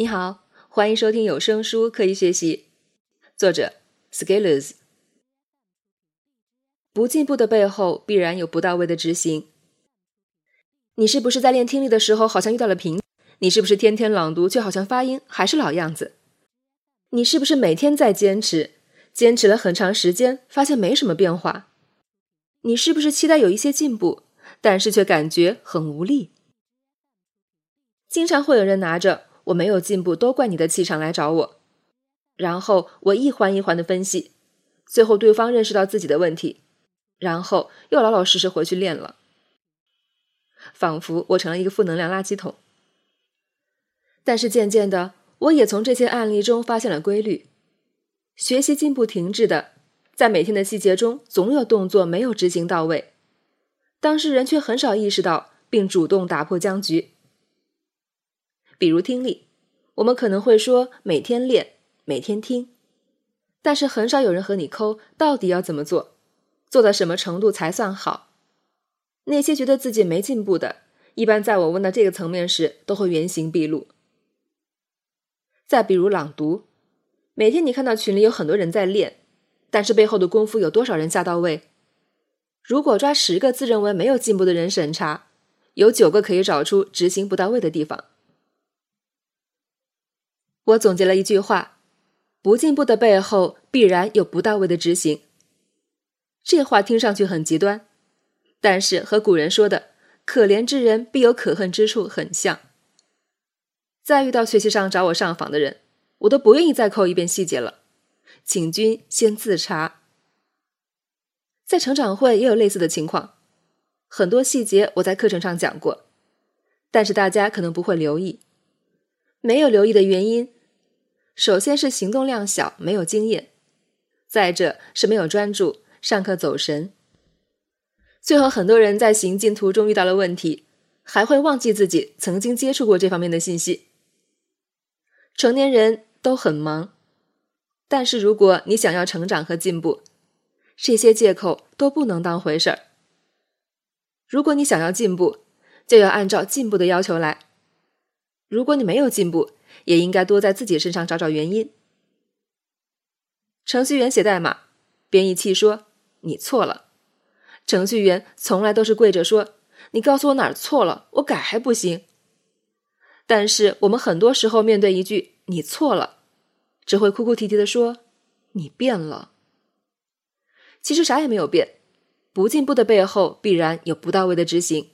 你好，欢迎收听有声书《刻意学习》，作者 Scalers。 不进步的背后必然有不到位的执行。你是不是在练听力的时候好像遇到了瓶颈？你是不是天天朗读却好像发音还是老样子？你是不是每天在坚持了很长时间，发现没什么变化？你是不是期待有一些进步，但是却感觉很无力？经常会有人拿着我没有进步都怪你的气场来找我，然后我一环一环的分析，最后对方认识到自己的问题，然后又老老实实回去练了，仿佛我成了一个负能量垃圾桶。但是渐渐的，我也从这些案例中发现了规律：学习进步停滞的，在每天的细节中总有动作没有执行到位，当事人却很少意识到并主动打破僵局。比如听力，我们可能会说每天练，每天听，但是很少有人和你抠到底要怎么做，做到什么程度才算好。那些觉得自己没进步的，一般在我问到这个层面时都会原形毕露。再比如朗读，每天你看到群里有很多人在练，但是背后的功夫有多少人下到位？如果抓10个自认为没有进步的人审查，有9个可以找出执行不到位的地方。我总结了一句话：不进步的背后必然有不到位的执行。这话听上去很极端，但是和古人说的可怜之人必有可恨之处很像。再遇到学习上找我上访的人，我都不愿意再扣一遍细节了，请君先自查。在成长会也有类似的情况，很多细节我在课程上讲过，但是大家可能不会留意。没有留意的原因，首先是行动量小，没有经验；再者是没有专注，上课走神。最后很多人在行进途中遇到了问题，还会忘记自己曾经接触过这方面的信息。成年人都很忙，但是如果你想要成长和进步，这些借口都不能当回事儿。如果你想要进步，就要按照进步的要求来。如果你没有进步，也应该多在自己身上找找原因。程序员写代码，编译器说你错了，程序员从来都是跪着说你告诉我哪儿错了，我改还不行。但是我们很多时候面对一句你错了，只会哭哭啼啼地说你变了。其实啥也没有变，不进步的背后必然有不到位的执行。